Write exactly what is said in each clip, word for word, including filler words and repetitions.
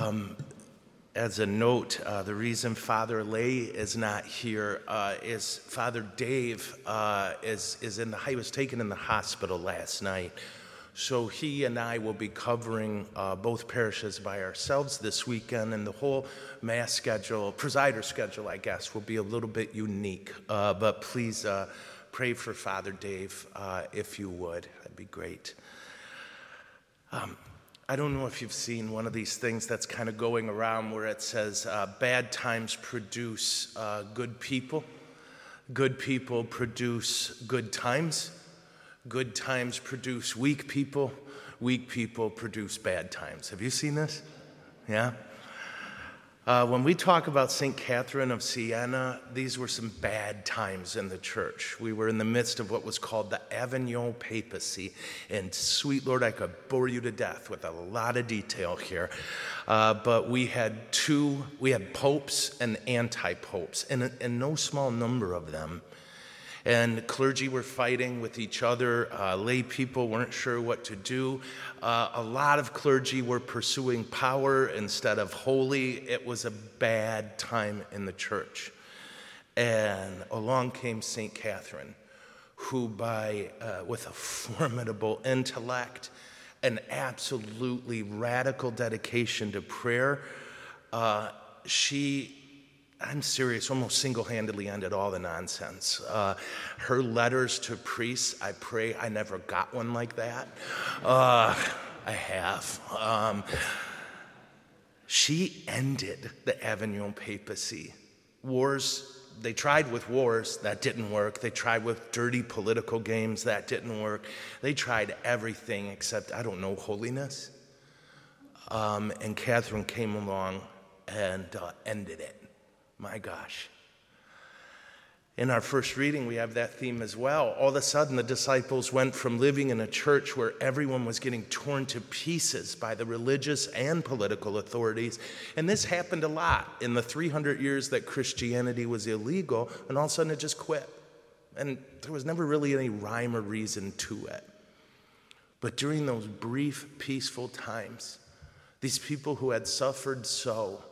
Um, as a note, uh, the reason Father Lay is not here uh, is Father Dave uh, is, is in the, he was taken in the hospital last night. So he and I will be covering uh, both parishes by ourselves this weekend, and the whole mass schedule, presider schedule, I guess, will be a little bit unique. Uh, but please uh, pray for Father Dave uh, if you would. That'd be great. Um, I don't know if you've seen one of these things that's kind of going around where it says uh, bad times produce uh, good people, good people produce good times. Good times produce weak people. Weak people produce bad times. Have you seen this? Yeah? Uh, when we talk about Saint Catherine of Siena, these were some bad times in the church. We were in the midst of what was called the Avignon Papacy. And sweet Lord, I could bore you to death with a lot of detail here. Uh, but we had two, we had popes and anti-popes, and, and no small number of them. And clergy were fighting with each other. Uh, lay people weren't sure what to do. Uh, a lot of clergy were pursuing power instead of holy. It was a bad time in the church. And along came Saint Catherine, who by, uh, with a formidable intellect, an absolutely radical dedication to prayer, uh, she... I'm serious, almost single-handedly ended all the nonsense. Uh, her letters to priests, I pray I never got one like that. Uh, I have. Um, she ended the Avignon Papacy. Wars, they tried with wars, that didn't work. They tried with dirty political games, that didn't work. They tried everything except, I don't know, holiness. Um, and Catherine came along and uh, ended it. My gosh. In our first reading, we have that theme as well. All of a sudden, the disciples went from living in a church where everyone was getting torn to pieces by the religious and political authorities. And this happened a lot in the three hundred years that Christianity was illegal, and all of a sudden it just quit. And there was never really any rhyme or reason to it. But during those brief, peaceful times, these people who had suffered so,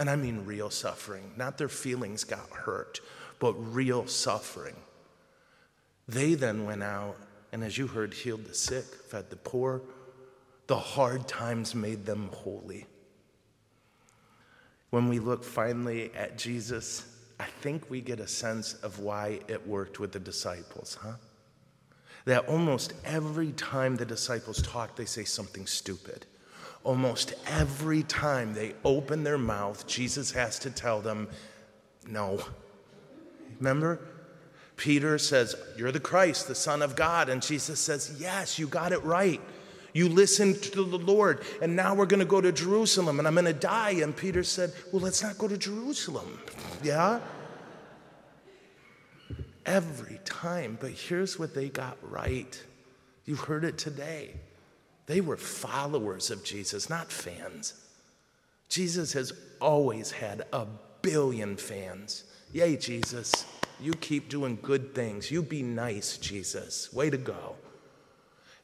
and I mean real suffering, not their feelings got hurt, but real suffering. They then went out and, as you heard, healed the sick, fed the poor. The hard times made them holy. When we look finally at Jesus, I think we get a sense of why it worked with the disciples, huh? That almost every time the disciples talk, they say something stupid. Almost every time they open their mouth, Jesus has to tell them, no. Remember? Peter says, you're the Christ, the Son of God. And Jesus says, yes, you got it right. You listened to the Lord. And now we're going to go to Jerusalem, and I'm going to die. And Peter said, well, let's not go to Jerusalem. Yeah? Every time. But here's what they got right. You heard it today. They were followers of Jesus, not fans. Jesus has always had a billion fans. Yay, Jesus, you keep doing good things. You be nice, Jesus. Way to go.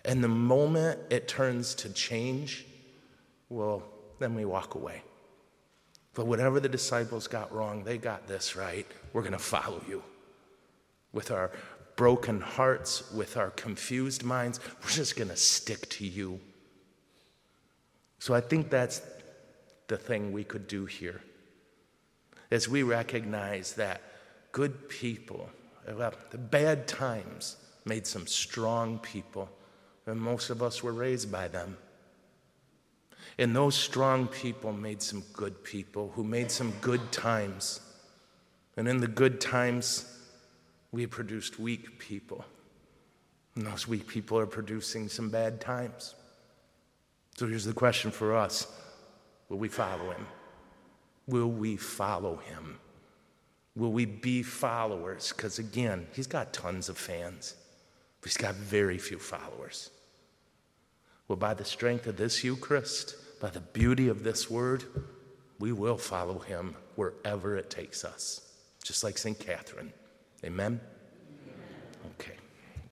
And the moment it turns to change, well, then we walk away. But whatever the disciples got wrong, they got this right. We're going to follow you with our broken hearts, with our confused minds. We're just going to stick to you. So I think that's the thing we could do here. As we recognize that good people, well, the bad times made some strong people, and most of us were raised by them. And those strong people made some good people who made some good times. And in the good times, we produced weak people, and those weak people are producing some bad times. So here's the question for us. Will we follow him? Will we follow him? Will we be followers? Because again, he's got tons of fans, but he's got very few followers. Well, by the strength of this Eucharist, by the beauty of this word, we will follow him wherever it takes us, just like Saint Catherine. Amen.